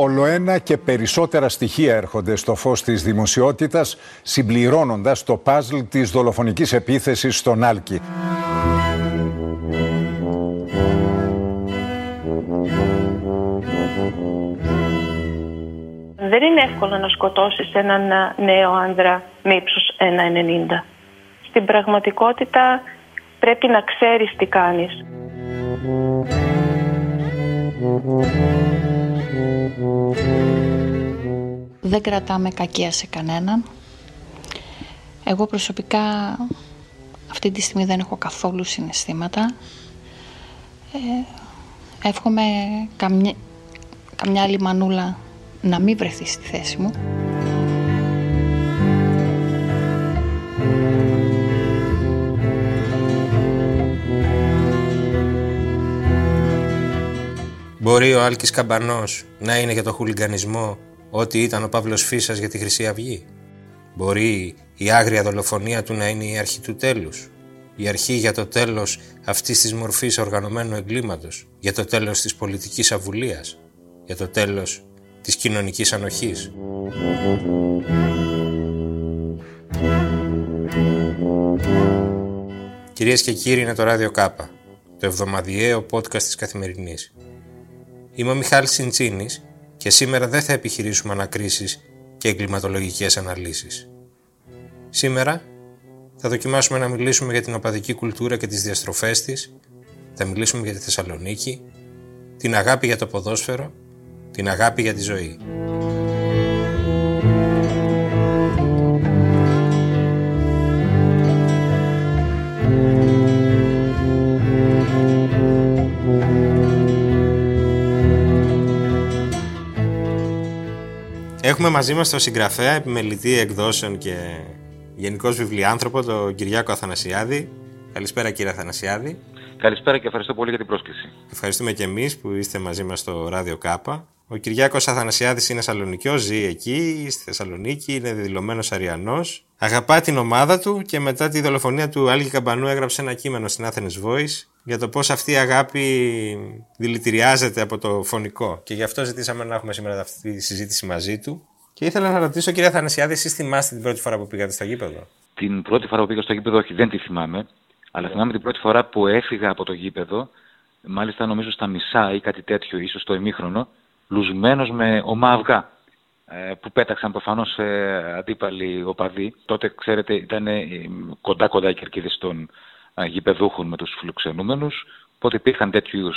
Ολοένα και περισσότερα στοιχεία έρχονται στο φως της δημοσιότητας, συμπληρώνοντας το παζλ της δολοφονικής επίθεσης στον Άλκη. Δεν είναι εύκολο να σκοτώσεις έναν νέο άνδρα με ύψος 1,90. Στην πραγματικότητα πρέπει να ξέρεις τι κάνεις. Δεν κρατάμε κακία σε κανέναν. Εγώ προσωπικά αυτή τη στιγμή δεν έχω καθόλου συναισθήματα. Εύχομαι καμιά άλλη μανούλα να μην βρεθεί στη θέση μου. Μπορεί ο Άλκης Καμπανός να είναι για το χουλιγκανισμό ό,τι ήταν ο Παύλος Φύσας για τη Χρυσή Αυγή. Μπορεί η άγρια δολοφονία του να είναι η αρχή του τέλους. Η αρχή για το τέλος αυτής της μορφής οργανωμένου εγκλήματος. Για το τέλος της πολιτικής αβουλίας. Για το τέλος της κοινωνικής ανοχής. Κυρίες και κύριοι, είναι το Ράδιο Κάπα, το εβδομαδιαίο podcast της Καθημερινής. Είμαι ο Μιχάλης Τσιντσίνης και σήμερα δεν θα επιχειρήσουμε ανακρίσεις και εγκληματολογικές αναλύσεις. Σήμερα θα δοκιμάσουμε να μιλήσουμε για την οπαδική κουλτούρα και τις διαστροφές της, θα μιλήσουμε για τη Θεσσαλονίκη, την αγάπη για το ποδόσφαιρο, την αγάπη για τη ζωή. Έχουμε μαζί μας τον συγγραφέα, επιμελητή εκδόσεων και γενικός βιβλιάνθρωπο, τον Κυριάκο Αθανασιάδη. Καλησπέρα, κύριε Αθανασιάδη. Καλησπέρα και ευχαριστώ πολύ για την πρόσκληση. Ευχαριστούμε και εμείς που είστε μαζί μας στο Ράδιο Κάπα. Ο Κυριάκος Αθανασιάδης είναι Σαλονικιός, ζει εκεί, στη Θεσσαλονίκη, είναι δεδηλωμένος Αριανός. Αγαπά την ομάδα του και μετά τη δολοφονία του Άλκη Καμπανού έγραψε ένα κείμενο στην Athens Voice για το πώς αυτή η αγάπη δηλητηριάζεται από το φωνικό. Και γι' αυτό ζητήσαμε να έχουμε σήμερα αυτή τη συζήτηση μαζί του. Και ήθελα να ρωτήσω, κύριε Αθανασιάδη, εσείς θυμάστε την πρώτη φορά που πήγατε στο γήπεδο? Την πρώτη φορά που πήγα στο γήπεδο, όχι, δεν τη θυμάμαι. Αλλά θυμάμαι την πρώτη φορά που έφυγα από το γήπεδο, μάλιστα νομίζω στα μισά ή κάτι τέτοιο, ίσως στο ημίχρονο, λουσμένος με ομά αυγά που πέταξαν προφανώς αντίπαλοι οπαδοί. Τότε, ξέρετε, ήταν κοντά-κοντά οι κερκίδες των γηπεδούχων με τους φιλοξενούμενους, οπότε υπήρχαν τέτοιου είδους,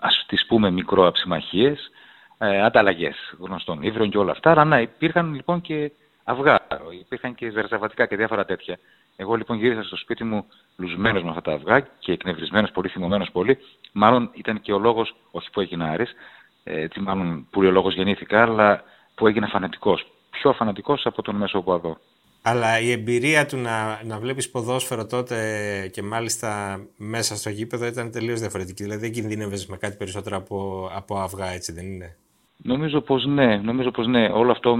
ας τις πούμε, μικροαψημαχίες, ανταλλαγές γνωστών ύβρων και όλα αυτά. Αλλά να, υπήρχαν λοιπόν και αυγά, υπήρχαν και ζερζαβατικά και διάφορα τέτοια. Εγώ λοιπόν γύρισα στο σπίτι μου λουσμένος με αυτά τα αυγά και εκνευρισμένος πολύ, θυμωμένος πολύ. Μάλλον ήταν και ο λόγος, όχι που έγινα Άρης, έτσι μάλλον που ο λόγος γεννήθηκα, αλλά που έγινα φανατικός. Πιο φανατικός από τον μέσο οπαδό. Αλλά η εμπειρία του να βλέπεις ποδόσφαιρο τότε και μάλιστα μέσα στο γήπεδο ήταν τελείως διαφορετική. Δηλαδή δεν κινδύνευες με κάτι περισσότερο από αυγά, έτσι δεν είναι? Νομίζω πως ναι. Όλο αυτό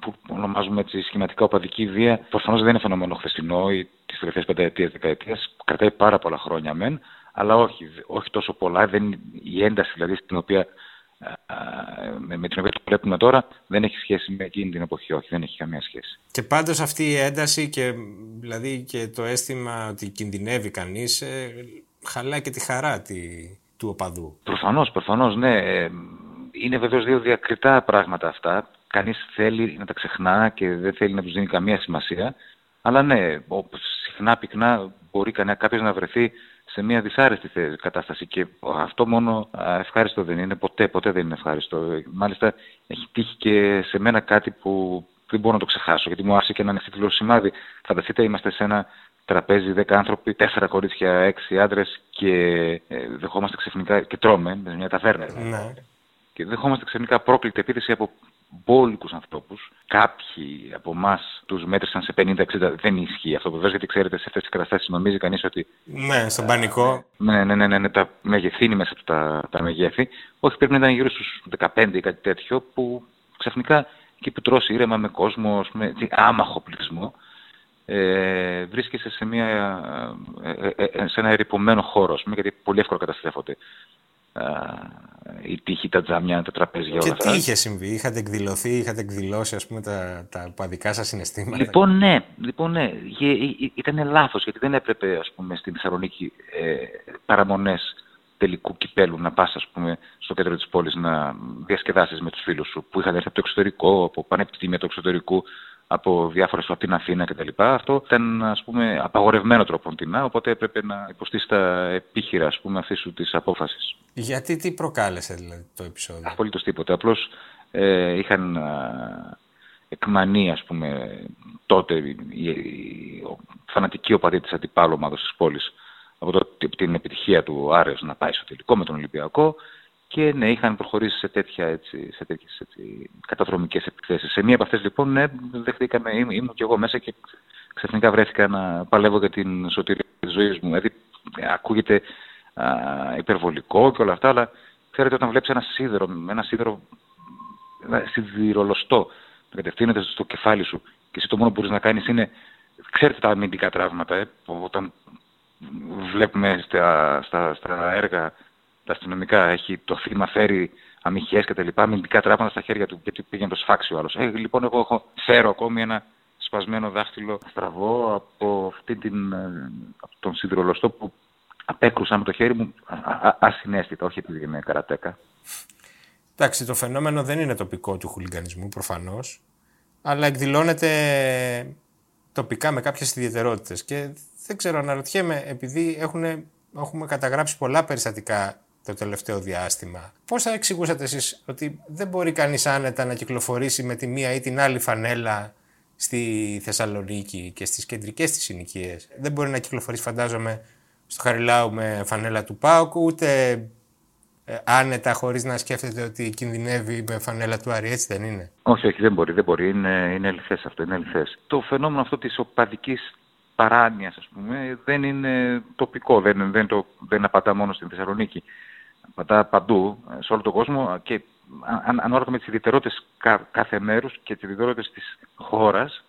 που ονομάζουμε έτσι σχηματικά οπαδική βία, προφανώς δεν είναι φαινομένο χθεσινό ή τις τελευταίες πενταετίας, δεκαετίας. Κρατάει πάρα πολλά χρόνια μεν, αλλά όχι τόσο πολλά. Η ένταση δηλαδή με την οποία το βλέπουμε τώρα δεν έχει σχέση με εκείνη την εποχή, όχι, δεν έχει καμία σχέση. Και πάντως αυτή η ένταση και, δηλαδή, και το αίσθημα ότι κινδυνεύει κανείς χαλάει και τη χαρά του οπαδού. Προφανώς, ναι. Είναι βεβαίως δύο διακριτά πράγματα αυτά. Κανείς θέλει να τα ξεχνά και δεν θέλει να τους δίνει καμία σημασία. Αλλά ναι, συχνά πυκνά μπορεί κάποιος να βρεθεί σε μια δυσάρεστη κατάσταση και αυτό μόνο ευχάριστο δεν είναι, ποτέ δεν είναι ευχάριστο. Μάλιστα έχει τύχει και σε μένα κάτι που δεν μπορώ να το ξεχάσω, γιατί μου άφησε και ένα ανεξίτηλο σημάδι. Φανταστείτε, είμαστε σε ένα τραπέζι 10 άνθρωποι, 4 κορίτσια, 6 άντρες και δεχόμαστε ξαφνικά και τρώμε σε μια ταβέρνα. Ναι. Και δεχόμαστε ξαφνικά πρόκλητη επίθεση από μπόλικους ανθρώπους. Κάποιοι από εμάς τους μέτρησαν σε 50-60. Δεν ισχύει αυτό βεβαίως, γιατί ξέρετε, σε αυτές τις καταστάσεις νομίζει κανείς ότι. Ναι, στον πανικό. Ναι, τα μεγεθύνει μέσα από τα μεγέθη. Όχι, πρέπει να ήταν γύρω στους 15 ή κάτι τέτοιο, που ξαφνικά εκεί που τρώσει ήρεμα με κόσμο, με άμαχο πληθυσμό, βρίσκεσαι σε ένα ερειπωμένο χώρο, γιατί πολύ εύκολα καταστρέφονται η τύχη, τα τζαμιά, τα τραπέζια, όλα αυτά. Και τι είχε συμβεί, είχατε εκδηλώσει ας πούμε τα παδικά σας συναισθήματα. Λοιπόν, ναι. Ήταν λάθος, γιατί δεν έπρεπε ας πούμε στην Θεσσαλονίκη παραμονές τελικού κυπέλου να πας ας πούμε στο κέντρο της πόλης να διασκεδάσεις με τους φίλους σου που είχαν έρθει από το εξωτερικό, από πανεπιστήμια του εξωτερικού, από διάφορα από την Αθήνα κτλ. Αυτό ήταν ας πούμε απαγορευμένο τροποντινά, οπότε έπρεπε να υποστείς τα επίχειρα ας πούμε αυτής σου της απόφασης. Γιατί, τι προκάλεσε δηλαδή το επεισόδιο? Απολύτως τίποτα. Απλώς είχαν εκμανεί ας πούμε τότε οι φανατικοί οπαδοί της αντιπάλου ομάδος της πόλης από την επιτυχία του Άρεως να πάει στο τελικό με τον Ολυμπιακό. Και ναι, είχαν προχωρήσει σε τέτοιες καταδρομικές επιθέσεις. Σε μία από αυτές λοιπόν, ναι, δεχτήκαμε, ήμουν και εγώ μέσα και ξαφνικά βρέθηκα να παλεύω για την σωτηρία της ζωής μου. Δηλαδή, ακούγεται υπερβολικό και όλα αυτά, αλλά ξέρετε, όταν βλέπεις ένα σίδερο σιδηρολοστό να κατευθύνεται στο κεφάλι σου και εσύ το μόνο που μπορείς να κάνεις είναι, ξέρετε τα αμυντικά τραύματα, όταν βλέπουμε στα έργα, τα αστυνομικά, έχει το θύμα, φέρει αμυχές και τα λοιπά, αμυντικά τράπαντα στα χέρια του, γιατί πήγαινε το σφάξει ο άλλος. Λοιπόν, εγώ φέρω ακόμη ένα σπασμένο δάχτυλο στραβό από τον σιδηρολοστό που απέκρουσα με το χέρι μου ασυναίσθητα, όχι επειδή είμαι καρατέκα. Εντάξει, το φαινόμενο δεν είναι τοπικό του χουλιγανισμού προφανώς, αλλά εκδηλώνεται τοπικά με κάποιες ιδιαιτερότητες. Και δεν ξέρω, αναρωτιέμαι, επειδή έχουμε καταγράψει πολλά περιστατικά το τελευταίο διάστημα. Πώς θα εξηγούσατε εσείς ότι δεν μπορεί κανείς άνετα να κυκλοφορήσει με τη μία ή την άλλη φανέλα στη Θεσσαλονίκη και στις κεντρικές της συνοικίες? Δεν μπορεί να κυκλοφορήσει, φαντάζομαι, στο Χαριλάου με φανέλα του ΠΑΟΚ, ούτε άνετα χωρίς να σκέφτεται ότι κινδυνεύει με φανέλα του Άρη, έτσι δεν είναι? Όχι, δεν μπορεί. Είναι αληθές αυτό, είναι αληθές. Το φαινόμενο αυτό της οπαδικής παράνοιας, ας πούμε, δεν είναι τοπικό, δεν απαντά μόνο στην Θεσσαλονίκη. Απαντά παντού, σε όλο τον κόσμο, και ανάλογα με τις ιδιαιτερότητες κάθε μέρους και τις ιδιαιτερότητες της χώρας,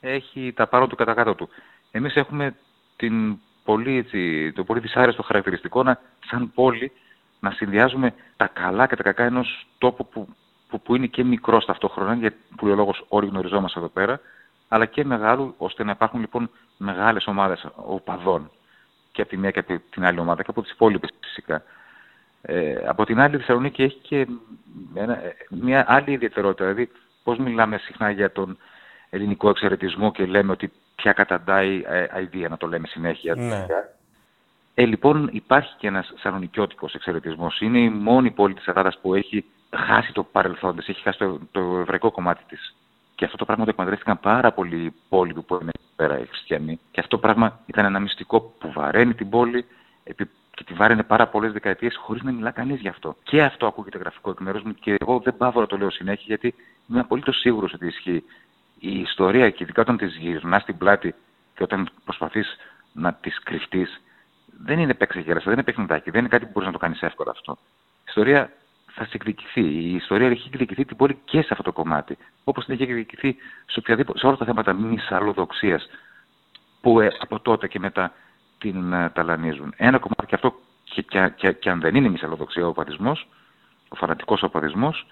έχει τα πάνω του κατά κάτω του. Εμείς έχουμε το πολύ δυσάρεστο χαρακτηριστικό σαν πόλη να συνδυάζουμε τα καλά και τα κακά ενός τόπου που είναι και μικρός ταυτόχρονα, γιατί που ο λόγος όλοι γνωριζόμαστε εδώ πέρα, αλλά και μεγάλου, ώστε να υπάρχουν λοιπόν μεγάλες ομάδες οπαδών και από τη μία και από την άλλη ομάδα και από τις υπόλοιπες φυσικά. Από την άλλη, η Θεσσαλονίκη έχει και μια άλλη ιδιαιτερότητα. Δηλαδή, πώς μιλάμε συχνά για τον ελληνικό εξαιρετισμό και λέμε ότι πια καταντάει αηδία, να το λέμε συνέχεια. Ναι. Λοιπόν, υπάρχει και ένας θεσσαλονικιώτικος εξαιρετισμός. Είναι η μόνη πόλη της Ελλάδας που έχει χάσει το παρελθόν της, έχει χάσει το εβραϊκό κομμάτι της. Και αυτό το πράγμα το εκμεταλλεύτηκαν πάρα πολλοί πόλοι που είναι πέρα οι χριστιανοί. Και αυτό το πράγμα ήταν ένα μυστικό που βαραίνει την πόλη και τη βάραινε πάρα πολλές δεκαετίες χωρίς να μιλά κανείς γι' αυτό. Και αυτό ακούγεται γραφικό εκ μέρους μου και εγώ δεν πάω να το λέω συνέχεια, γιατί είμαι απολύτως σίγουρος ότι ισχύει. Η ιστορία, και ειδικά όταν τη γυρνάς στην πλάτη και όταν προσπαθείς να τη κρυφτείς, δεν είναι παίξεγεραστα, δεν είναι παιχνιδάκι, δεν είναι κάτι που μπορείς να το κάνεις εύκολα αυτό. Η ιστορία θα συγκεκριθεί. Η ιστορία έχει εκδικηθεί την πόλη και σε αυτό το κομμάτι. Όπως την έχει εκδικηθεί σε όλα τα θέματα μυσαλλοδοξίας που από τότε και μετά την ταλανίζουν. Ένα κομμάτι και αυτό, και αν δεν είναι μυσαλλοδοξία ο φανατικός οπαδισμός,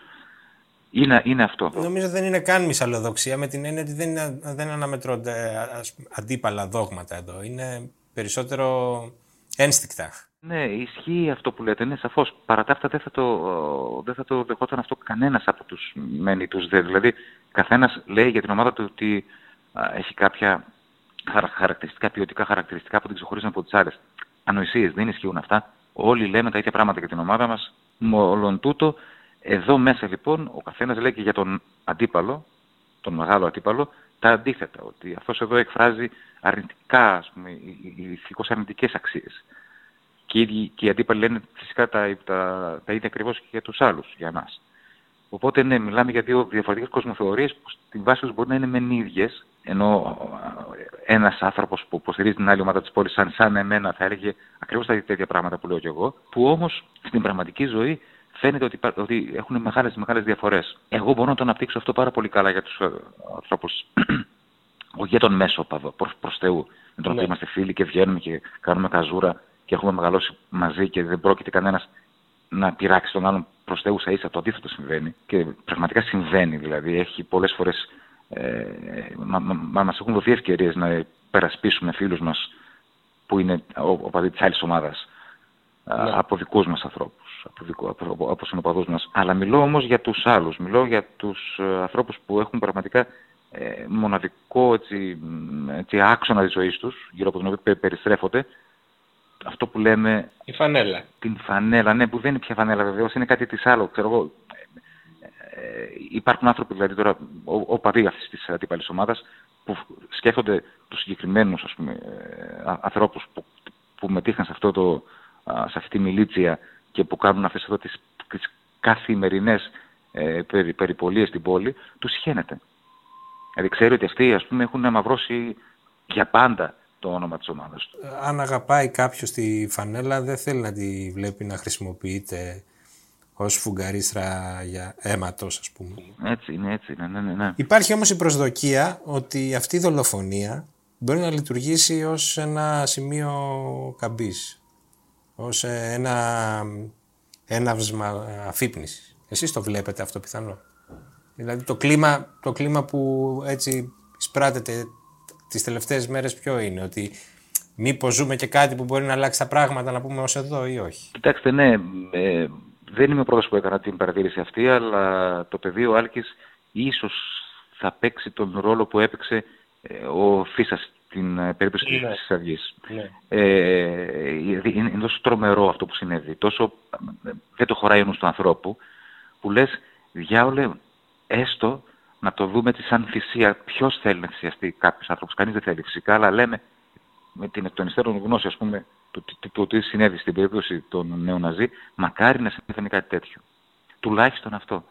είναι αυτό. Νομίζω δεν είναι καν μυσαλλοδοξία, με την έννοια ότι δεν αναμετρώνται αντίπαλα δόγματα εδώ. Είναι περισσότερο ένστικτα. Ναι, ισχύει αυτό που λέτε, είναι σαφώς. Παρά τα αυτά δεν θα το δεχόταν αυτό κανένας από τους μεν ή τους δε. Δηλαδή, καθένας λέει για την ομάδα του ότι έχει κάποια χαρακτηριστικά, ποιοτικά χαρακτηριστικά που την ξεχωρίζουν από τις άλλες. Ανοησίες, δεν ισχύουν αυτά. Όλοι λέμε τα ίδια πράγματα για την ομάδα μας. Μόλον τούτο, εδώ μέσα λοιπόν, ο καθένας λέει και για τον αντίπαλο, τον μεγάλο αντίπαλο, τα αντίθετα. Ότι αυτός εδώ εκφράζει αρνητικά, ας πούμε, ηθικώς αρνητικές αξίες. Και οι αντίπαλοι λένε φυσικά τα ίδια ακριβώς και για τους άλλους, για μας. Οπότε ναι, μιλάμε για δύο διαφορετικές κοσμοθεωρίες που στη βάση τους μπορεί να είναι μεν ίδιες, ενώ ένας άνθρωπος που υποστηρίζει την άλλη ομάδα της πόλης, σαν εμένα, θα έλεγε ακριβώς τα ίδια πράγματα που λέω κι εγώ, που όμως στην πραγματική ζωή φαίνεται ότι έχουν μεγάλες διαφορές. Εγώ μπορώ να το αναπτύξω αυτό πάρα πολύ καλά για τους ανθρώπους. Για τον μέσο παδό, προς Θεού, με τον οποίο είμαστε φίλοι και βγαίνουμε και κάνουμε καζούρα. Και έχουμε μεγαλώσει μαζί και δεν πρόκειται κανένας να πειράξει τον άλλον προς Θεού ίσα, το αντίθετο συμβαίνει. Και πραγματικά συμβαίνει, δηλαδή. Έχει πολλές φορές. Μας έχουν δοθεί ευκαιρίες να υπερασπίσουμε φίλους μας που είναι οπαδοί της άλλης ομάδας, από δικούς μας ανθρώπους, από συνοπαδούς μας. Αλλά μιλώ όμως για τους άλλους. Μιλώ για τους ανθρώπους που έχουν πραγματικά μοναδικό έτσι, άξονα της ζωής τους, γύρω από τον οποίο περιστρέφονται. Αυτό που λέμε. Η φανέλα. Την φανέλα, ναι, που δεν είναι πια φανέλα βεβαίως, είναι κάτι της άλλο. Ξέρω εγώ, υπάρχουν άνθρωποι, δηλαδή τώρα, οπαδοί αυτής της αντίπαλης ομάδας, που σκέφτονται τους συγκεκριμένους ανθρώπους που μετήχαν σε αυτή τη μιλίτσια και που κάνουν αυτές εδώ τις καθημερινές περιπολίες στην πόλη, τους χαίνεται. Δηλαδή ξέρει ότι αυτοί, ας πούμε, έχουν αμαυρώσει για πάντα το όνομα της ομάδας του. Αν αγαπάει κάποιος τη φανέλα, δεν θέλει να τη βλέπει να χρησιμοποιείται ως φουγγαρίστρα για αίματος, ας πούμε. Έτσι είναι, έτσι είναι. Ναι. Υπάρχει όμως η προσδοκία ότι αυτή η δολοφονία μπορεί να λειτουργήσει ως ένα σημείο καμπής, ως ένα έναυσμα αφύπνισης. Εσείς το βλέπετε αυτό πιθανό? Δηλαδή το κλίμα που έτσι εισπράτεται τις τελευταίες μέρες ποιο είναι? Ότι μήπως ζούμε και κάτι που μπορεί να αλλάξει τα πράγματα, να πούμε ως εδώ ή όχι? Κοιτάξτε, ναι, δεν είμαι ο πρώτος που έκανα την παρατήρηση αυτή, αλλά το πεδίο Άλκης ίσως θα παίξει τον ρόλο που έπαιξε ο Φύσας στην περίπτωση της Χρυσής Αυγής. Είναι τόσο τρομερό αυτό που συνέβη, τόσο δεν το χωράει ο νους του ανθρώπου, που λες, διάολε, έστω να το δούμε έτσι σαν θυσία. Ποιος θέλει να θυσιαστεί κάποιος άνθρωπος? Κανείς δεν θέλει φυσικά, αλλά λέμε με την εκ των υστέρων γνώση, ας πούμε, το τι συνέβη στην περίπτωση των νεοναζί, μακάρι να συνέβαινε κάτι τέτοιο. Τουλάχιστον αυτό.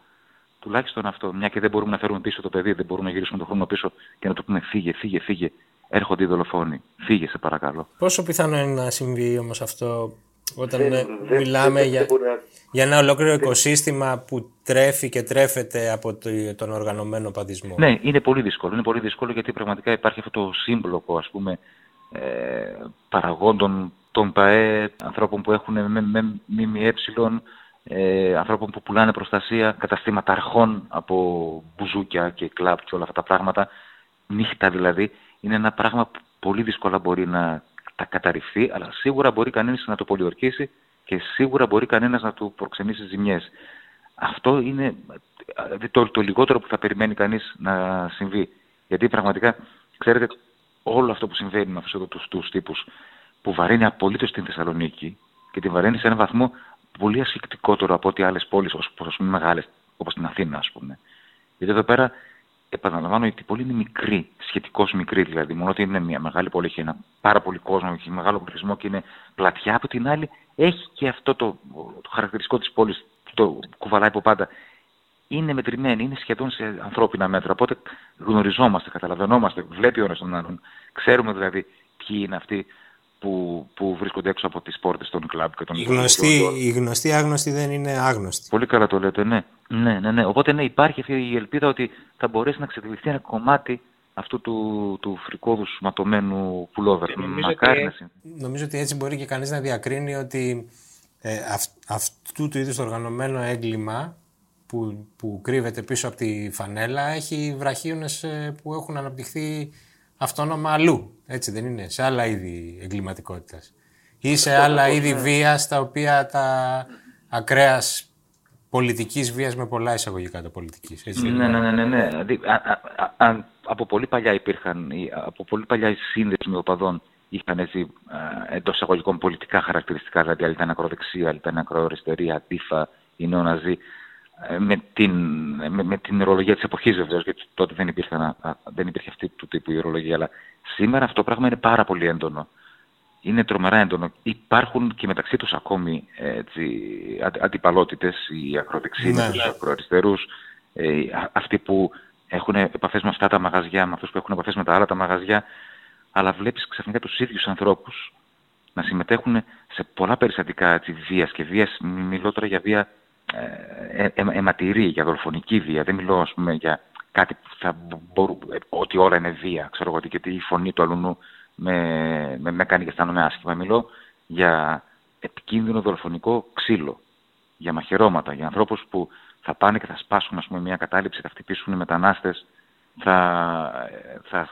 Μια και δεν μπορούμε να φέρουμε πίσω το παιδί, δεν μπορούμε να γυρίσουμε τον χρόνο πίσω και να το πούμε φύγε, έρχονται οι δολοφόνοι. Φύγε, σε παρακαλώ. Πόσο πιθανό είναι να συμβεί όμως αυτό όταν μιλάμε για ένα ολόκληρο οικοσύστημα που τρέφει και τρέφεται από τον οργανωμένο παδισμό? Ναι, είναι πολύ δύσκολο. Είναι πολύ δύσκολο γιατί πραγματικά υπάρχει αυτό το σύμπλοκο, ας πούμε, παραγόντων των ΠΑΕ, ανθρώπων που έχουν ΜΜΕ, ανθρώπων που πουλάνε προστασία, καταστήματα αρχών από μπουζούκια και κλαμπ και όλα αυτά τα πράγματα, νύχτα δηλαδή. Είναι ένα πράγμα που πολύ δύσκολα μπορεί να τα καταρριφθεί, αλλά σίγουρα μπορεί κανένας να το πολιορκήσει και σίγουρα μπορεί κανένας να του προξενήσει ζημιές. Αυτό είναι το λιγότερο που θα περιμένει κανείς να συμβεί. Γιατί πραγματικά, ξέρετε, όλο αυτό που συμβαίνει με αυτούς τους τύπους που βαραίνει απολύτως την Θεσσαλονίκη και την βαραίνει σε έναν βαθμό πολύ ασφυκτικότερο από ό,τι άλλες πόλεις, όπως μεγάλες, όπως την Αθήνα, ας πούμε. Γιατί εδώ πέρα, επαναλαμβάνω, η πόλη είναι μικρή, σχετικώς μικρή δηλαδή. Μόνο ότι είναι μια μεγάλη πόλη, έχει ένα πάρα πολύ κόσμο, έχει μεγάλο πληθυσμό και είναι πλατιά. Από την άλλη, έχει και αυτό το χαρακτηριστικό της πόλης, το κουβαλάει από πάντα. Είναι μετρημένη, είναι σχεδόν σε ανθρώπινα μέτρα. Οπότε γνωριζόμαστε, καταλαβαίνόμαστε, βλέπει ο ένας τον άλλον. Ξέρουμε δηλαδή ποιοι είναι αυτοί που βρίσκονται έξω από τις πόρτες των κλαμπ και των υπηρεσιών. Οι γνωστοί άγνωστοι δεν είναι άγνωστοι. Πολύ καλά το λέτε, ναι. Ναι. Οπότε ναι, υπάρχει αυτή η ελπίδα ότι θα μπορέσει να ξετυλιχθεί ένα κομμάτι αυτού του φρικόδους ματωμένου πουλόβερ. Νομίζω ότι έτσι μπορεί και κανείς να διακρίνει ότι αυτού του είδους το οργανωμένο έγκλημα που κρύβεται πίσω από τη φανέλα έχει βραχίονες που έχουν αναπτυχθεί αυτόνομα αλλού, έτσι δεν είναι, σε άλλα είδη εγκληματικότητας ή σε άλλα είδη βίας, τα οποία τα ακραίας πολιτικής βίας με πολλά εισαγωγικά το πολιτικής. Έτσι, ναι. Από πολύ παλιά υπήρχαν, από πολύ παλιά οι σύνδεσμοι οπαδών είχαν έτσι εντός εισαγωγικών πολιτικά χαρακτηριστικά, δηλαδή άλλοι ήταν ακροδεξία, άλλοι ήταν ακροαριστερή, αντίφα, οι νεοναζί. Με την ορολογία της εποχής βεβαίως, γιατί τότε δεν υπήρχε αυτή του τύπου η ορολογία, αλλά σήμερα αυτό το πράγμα είναι πάρα πολύ έντονο. Είναι τρομερά έντονο. Υπάρχουν και μεταξύ τους ακόμη αντιπαλότητες, οι ακροδεξιοί, τους ακροαριστερούς, αυτοί που έχουν επαφές με αυτά τα μαγαζιά, με αυτούς που έχουν επαφές με τα άλλα τα μαγαζιά, αλλά βλέπεις ξαφνικά τους ίδιους ανθρώπους να συμμετέχουν σε πολλά περιστατικά βίας και βίας, μιλώ τώρα για βία αιματηρή, για δολοφονική βία. Δεν μιλώ, ας πούμε, για κάτι που θα μπορούν, ότι όλα είναι βία, ξέρω εγώ, γιατί η φωνή του αλουνού με κάνει και αισθάνομαι άσχημα. Μιλώ για επικίνδυνο δολοφονικό ξύλο. για μαχαιρώματα, για ανθρώπους που θα πάνε και θα σπάσουν, ας πούμε, μια κατάληψη, θα χτυπήσουν οι μετανάστες, θα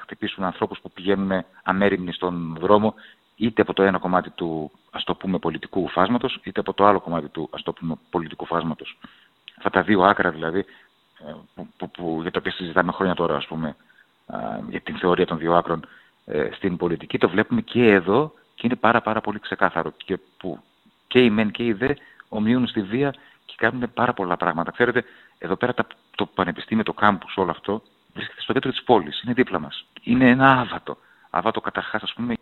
χτυπήσουν ανθρώπους που πηγαίνουν αμέριμνοι στον δρόμο, είτε από το ένα κομμάτι του, ας το πούμε, πολιτικού φάσματος, είτε από το άλλο κομμάτι του, ας το πούμε, πολιτικού φάσματος. Αυτά τα δύο άκρα, δηλαδή, για τα οποία συζητάμε χρόνια τώρα, ας πούμε, για την θεωρία των δύο άκρων στην πολιτική, το βλέπουμε και εδώ και είναι πάρα πολύ ξεκάθαρο. Και που και οι μεν και οι δε ομοιούν στη βία και κάνουν πάρα πολλά πράγματα. Ξέρετε, εδώ πέρα το πανεπιστήμιο, το κάμπους, όλο αυτό βρίσκεται στο κέντρο της πόλης. Είναι δίπλα μας. Είναι ένα άβατο. Άβατο καταρχάς, ας πούμε,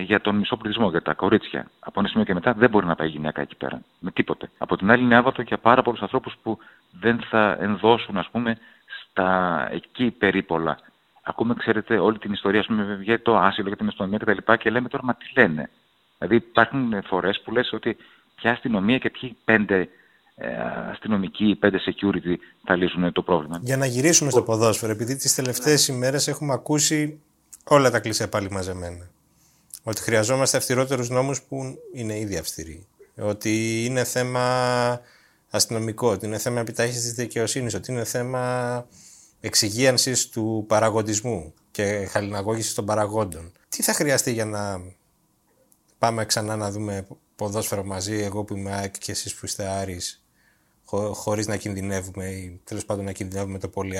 για τον μισό πληθυσμό, για τα κορίτσια. Από ένα σημείο και μετά δεν μπορεί να πάει γυναίκα εκεί πέρα. Με τίποτε. Από την άλλη, είναι άβατο για πάρα πολλούς ανθρώπους που δεν θα ενδώσουν, ας πούμε, στα εκεί περίπολα. Ακούμε, ξέρετε, όλη την ιστορία, ας πούμε, για το άσυλο, για την αστυνομία κτλ. Και λέμε τώρα, μα τι λένε. Δηλαδή, υπάρχουν φορές που λες ότι ποια αστυνομία και ποιοι 5 αστυνομικοί, 5 security θα λύσουν το πρόβλημα. Για να γυρίσουμε στο ποδόσφαιρο, επειδή τις τελευταίες ημέρες έχουμε ακούσει όλα τα κλισέ πάλι μαζεμένα. Ότι χρειαζόμαστε αυστηρότερους νόμους που είναι ήδη αυστηροί. Ότι είναι θέμα αστυνομικό, ότι είναι θέμα επιτάχυνσης της δικαιοσύνης, ότι είναι θέμα εξυγίανσης του παραγοντισμού και χαλιναγώγησης των παραγόντων. Τι θα χρειαστεί για να πάμε ξανά να δούμε ποδόσφαιρο μαζί, εγώ που είμαι ΑΕΚ και εσείς που είστε Άρης, χωρίς να κινδυνεύουμε ή τέλος πάντων να κινδυνεύουμε το πολύ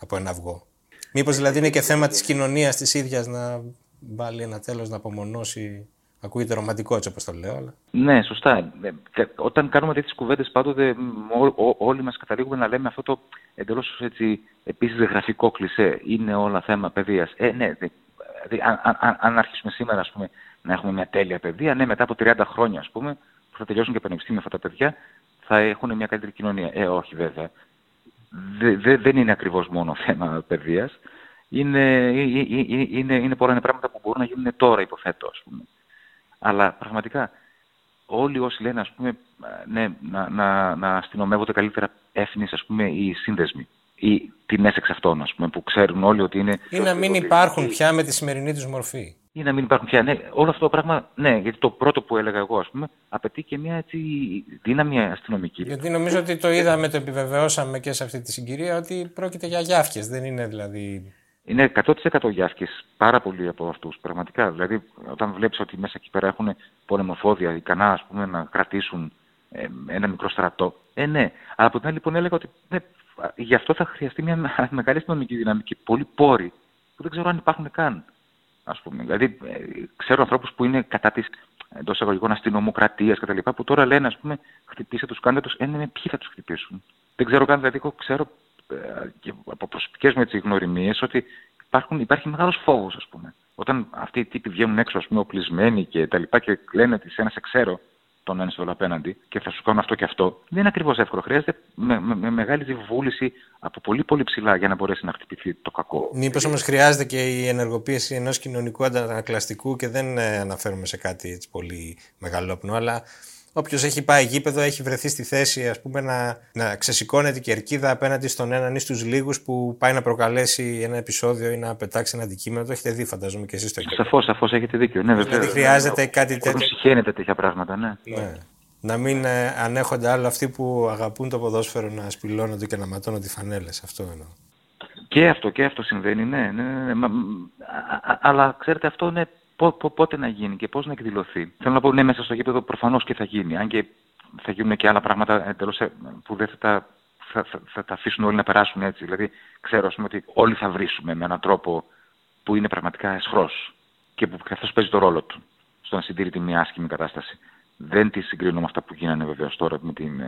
από ένα αυγό? Μήπως δηλαδή είναι και θέμα της κοινωνίας της ίδιας να βάλει ένα τέλος, να απομονώσει? Ακούγεται ρομαντικό έτσι όπως το λέω, αλλά... Ναι, σωστά. Όταν κάνουμε τέτοιες κουβέντες πάντοτε όλοι μας καταλήγουμε να λέμε αυτό το εντελώς έτσι, επίσης γραφικό κλισέ. Είναι όλα θέμα παιδείας. Ναι, αν αρχίσουμε σήμερα, ας πούμε, να έχουμε μια τέλεια παιδεία, ναι, μετά από 30 χρόνια, ας πούμε, που θα τελειώσουν και πανεπιστήμια αυτά τα παιδιά, θα έχουν μια καλύτερη κοινωνία. Όχι βέβαια. Δεν είναι ακριβώς μόνο θέμα παιδείας. Είναι πολλά πράγματα που μπορούν να γίνουν τώρα, υποθέτω, ας πούμε. Αλλά πραγματικά όλοι όσοι λένε, ας πούμε, ναι, να αστυνομεύονται καλύτερα έφηνες, ας πούμε, οι σύνδεσμοι ή τιμές εξ αυτών, ας πούμε, που ξέρουν όλοι ότι είναι... Ή να μην υπάρχουν πια με τη σημερινή τους μορφή. Ή να μην υπάρχουν πια, ναι, όλο αυτό το πράγμα, ναι, γιατί το πρώτο που έλεγα εγώ, ας πούμε, απαιτεί και μια έτσι δύναμη αστυνομική. Γιατί νομίζω ότι το είδαμε, το επιβεβαιώσαμε και σε αυτή τη συγκυρία, ότι πρόκειται για γιάφκες, δεν είναι δηλαδή... Είναι 100% γιάφκες, πάρα πολλοί από αυτούς, πραγματικά. Δηλαδή, όταν βλέπεις ότι μέσα εκεί πέρα έχουν πολεμοφόδια, ικανά, ας πούμε, να κρατήσουν ένα μικρό στρατό. Ναι. Αλλά από την άλλη, λοιπόν, έλεγα ότι ναι, γι' αυτό θα χρειαστεί μια μεγάλη αστυνομική δυναμική, πολλοί πόροι, που δεν ξέρω αν υπάρχουν καν, ας πούμε. Δηλαδή, ξέρω ανθρώπους που είναι κατά της εντός εισαγωγικών αστυνομοκρατίας κτλ. Που τώρα λένε, ας πούμε, χτυπήστε τους, κάντε τους. Ναι, ποιοι θα τους χτυπήσουν? Δεν ξέρω καν, δηλαδή, εγώ ξέρω. Και από προσωπικές μου γνωριμίες, ότι υπάρχει μεγάλος φόβος, ας πούμε. Όταν αυτοί οι τύποι βγαίνουν έξω, ας πούμε, οπλισμένοι και τα λοιπά και λένε ότι σε ένα σε ξέρω, τον έναν στον απέναντι και θα σου κάνω αυτό και αυτό, δεν είναι ακριβώς εύκολο. Χρειάζεται με μεγάλη βούληση από πολύ ψηλά για να μπορέσει να χτυπηθεί το κακό. Μήπως όμως χρειάζεται και η ενεργοποίηση ενός κοινωνικού αντανακλαστικού, και δεν αναφέρομαι σε κάτι έτσι πολύ μεγαλόπνο, αλλά. Όποιος έχει πάει γήπεδο έχει βρεθεί στη θέση, ας πούμε, να ξεσηκώνεται η κερκίδα απέναντι στον έναν ή στους λίγους που πάει να προκαλέσει ένα επεισόδιο ή να πετάξει ένα αντικείμενο. Το έχετε δει, φαντάζομαι, και εσείς το έχετε. Σαφώς έχετε δίκιο. Ναι, δηλαδή χρειάζεται κάτι τέτοιο. Όταν συχαίνεται τέτοια πράγματα, ναι. Να μην ανέχονται άλλο αυτοί που αγαπούν το ποδόσφαιρο να σπηλώνονται και να ματώνονται φανέλες. Αυτό εννοώ. Και αυτό συμβαίνει, ναι. Αλλά ξέρετε, αυτό είναι. Πότε να γίνει και πώς να εκδηλωθεί. Θέλω να πω, ναι, μέσα στο γήπεδο προφανώς και θα γίνει. Αν και θα γίνουν και άλλα πράγματα εντελώς που δεν θα τα αφήσουν όλοι να περάσουν έτσι. Δηλαδή, ξέρω, ας πούμε, ότι όλοι θα βρίσουμε με έναν τρόπο που είναι πραγματικά αισχρός και που καθώς παίζει το ρόλο του στο να συντηρεί τη μια άσχημη κατάσταση. Δεν τη συγκρίνω με αυτά που γίνανε βεβαίως τώρα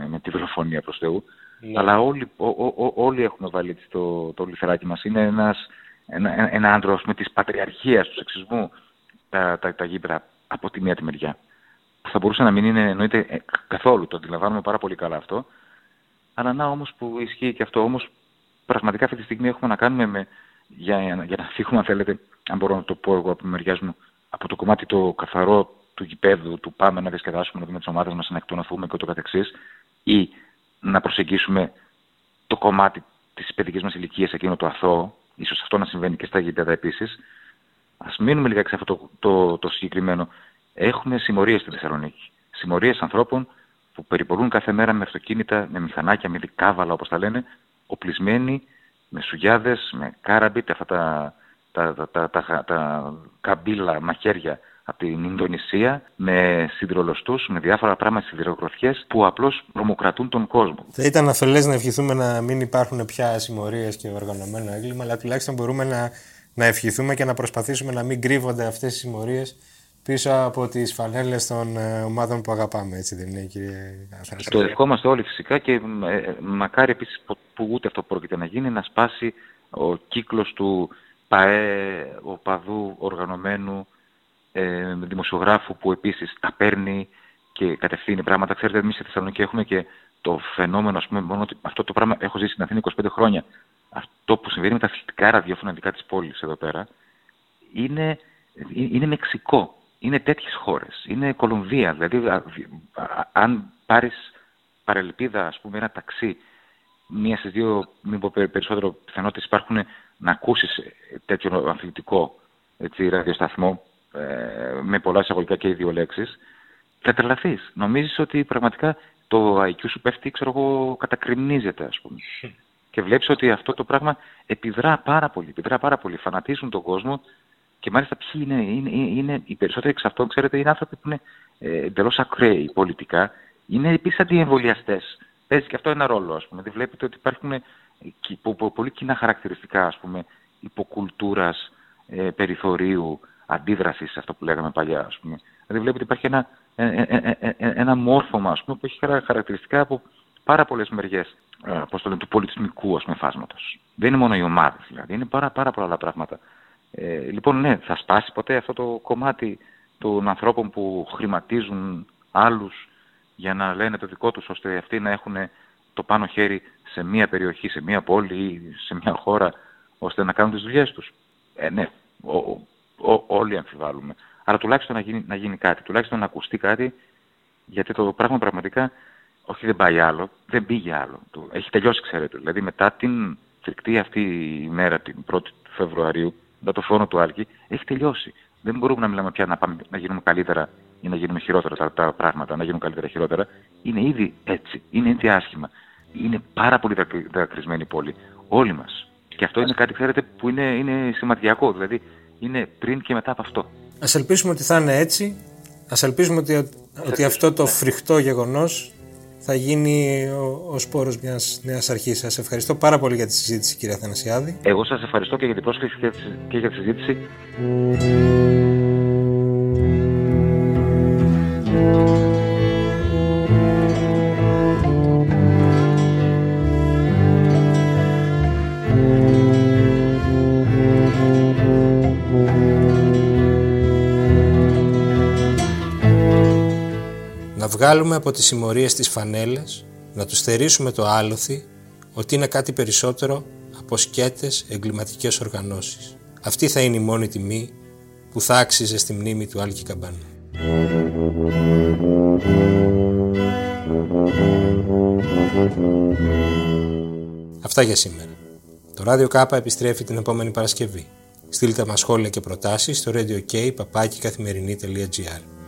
με τη δολοφονία προς Θεού. Yeah. Αλλά όλοι έχουμε βάλει το λιθαράκι μας. Είναι ένα άντρο της πατριαρχίας, του σεξισμού. Τα γήπεδα από τη μία τη μεριά. Που θα μπορούσε να μην είναι, εννοείται, καθόλου, το αντιλαμβάνομαι πάρα πολύ καλά αυτό. Αλλά να όμως που ισχύει και αυτό, όμως πραγματικά αυτή τη στιγμή έχουμε να κάνουμε για να φύγουμε, αν θέλετε, αν μπορώ να το πω εγώ από τη μεριά μου, από το κομμάτι το καθαρό του γηπέδου, του πάμε να διασκεδάσουμε, να δούμε τις ομάδες μας, να εκτονωθούμε κ.ο.κ. ή να προσεγγίσουμε το κομμάτι της παιδικής μας ηλικίας, εκείνο το αθώο, ίσως αυτό να συμβαίνει και στα γήπεδα επίσης. Ας μείνουμε λίγα σε αυτό το συγκεκριμένο. Έχουμε συμμορίες στη Θεσσαλονίκη. Συμμορίες ανθρώπων που περιπολούν κάθε μέρα με αυτοκίνητα, με μηχανάκια, με δικάβαλα όπως τα λένε, οπλισμένοι με σουγιάδες, με κάραμπιτ, αυτά τα καμπύλα, μαχαίρια από την Ινδονησία, με σιδηρολοστούς, με διάφορα πράγματα, σιδηροκροθιές που απλώς τρομοκρατούν τον κόσμο. Θα ήταν αφελές να ευχηθούμε να μην υπάρχουν πια συμμορίες και οργανωμένο έγκλημα, αλλά τουλάχιστον μπορούμε να ευχηθούμε και να προσπαθήσουμε να μην κρύβονται αυτές οι συμμορίες πίσω από τις φανέλες των ομάδων που αγαπάμε, έτσι δεν είναι, κύριε Αθανασιάδη? Το ευχόμαστε όλοι φυσικά και μακάρι επίσης που ούτε αυτό πρόκειται να γίνει, να σπάσει ο κύκλος του ΠΑΕ, οπαδού οργανωμένου δημοσιογράφου που επίσης τα παίρνει και κατευθύνει πράγματα. Ξέρετε, εμείς στη Θεσσαλονίκη έχουμε και το φαινόμενο, ας πούμε, μόνο ότι αυτό το πράγμα έχω ζήσει στην Αθήνα 25 χρόνια. Αυτό που συμβαίνει με τα αθλητικά ραδιοφωνικά της πόλης εδώ πέρα είναι Μεξικό. Είναι τέτοιες χώρες. Είναι Κολομβία. Δηλαδή, αν πάρεις παρελπίδα, ας πούμε, ένα ταξί, μία στις δύο, μην πω περισσότερο, πιθανότητες υπάρχουν να ακούσεις τέτοιο αθλητικό ραδιοσταθμό, με πολλά εισαγωγικά και οι δύο λέξεις, θα τρελαθείς. Νομίζεις ότι πραγματικά το IQ σου πέφτει, ξέρω εγώ, κατακριμνίζεται, ας πούμε. Και βλέπεις ότι αυτό το πράγμα επιδρά πάρα πολύ. Φανατίζουν τον κόσμο. Και μάλιστα ποιοι είναι οι περισσότεροι εξ αυτών, ξέρετε, είναι άνθρωποι που είναι εντελώς ακραίοι πολιτικά. Είναι επίσης αντιεμβολιαστές. Παίζει και αυτό ένα ρόλο, ας πούμε. Δηλαδή βλέπετε ότι υπάρχουν πολύ κοινά χαρακτηριστικά, ας πούμε, υποκουλτούρας, περιθωρίου, αντίδρασης σε αυτό που λέγαμε παλιά, ας πούμε. Δηλαδή βλέπετε ότι υπάρχει ένα μόρφωμα, ας πούμε, που έχει χαρακτηριστικά από πάρα πολλές μεριές του πολιτισμικού, ας πούμε, φάσματος. Δεν είναι μόνο οι ομάδες, δηλαδή, είναι πάρα πολλά άλλα πράγματα. Λοιπόν, ναι, θα σπάσει ποτέ αυτό το κομμάτι των ανθρώπων που χρηματίζουν άλλους για να λένε το δικό τους, ώστε αυτοί να έχουν το πάνω χέρι σε μία περιοχή, σε μία πόλη ή σε μία χώρα, ώστε να κάνουν τις δουλειές τους? Ναι, όλοι αμφιβάλλουμε. Αλλά τουλάχιστον να γίνει κάτι, τουλάχιστον να ακουστεί κάτι, γιατί το πράγμα πραγματικά δεν πήγε άλλο. Έχει τελειώσει, ξέρετε. Δηλαδή, μετά την φρικτή αυτή ημέρα, την 1η Φεβρουαρίου, μετά το φόνο του Άλκη, έχει τελειώσει. Δεν μπορούμε να μιλάμε πια να γίνουμε καλύτερα ή να γίνουμε χειρότερα τα πράγματα, Είναι ήδη έτσι. Είναι ήδη άσχημα. Είναι πάρα πολύ δακρυσμένη η πόλη. Όλοι μας. Και αυτό είναι κάτι, ξέρετε, που είναι σημαντικό. Δηλαδή, είναι πριν και μετά από αυτό. Ας ελπίσουμε ότι θα είναι έτσι. Ας ελπίσουμε ότι αυτό το φρικτό γεγονός θα γίνει ο σπόρος μιας νέας αρχής. Σας ευχαριστώ πάρα πολύ για τη συζήτηση, κύριε Αθανασιάδη. Εγώ σας ευχαριστώ και για την πρόσκληση και για τη συζήτηση. Να βγάλουμε από τις συμμορίες τις φανέλες, να τους στερήσουμε το άλοθη ότι είναι κάτι περισσότερο από σκέτες εγκληματικές οργανώσεις. Αυτή θα είναι η μόνη τιμή που θα άξιζε στη μνήμη του Άλκη Καμπανού. Αυτά για σήμερα. Το Radio K επιστρέφει την επόμενη Παρασκευή. Στείλτε μας σχόλια και προτάσεις στο Radio K, papaki-καθημερινή.gr.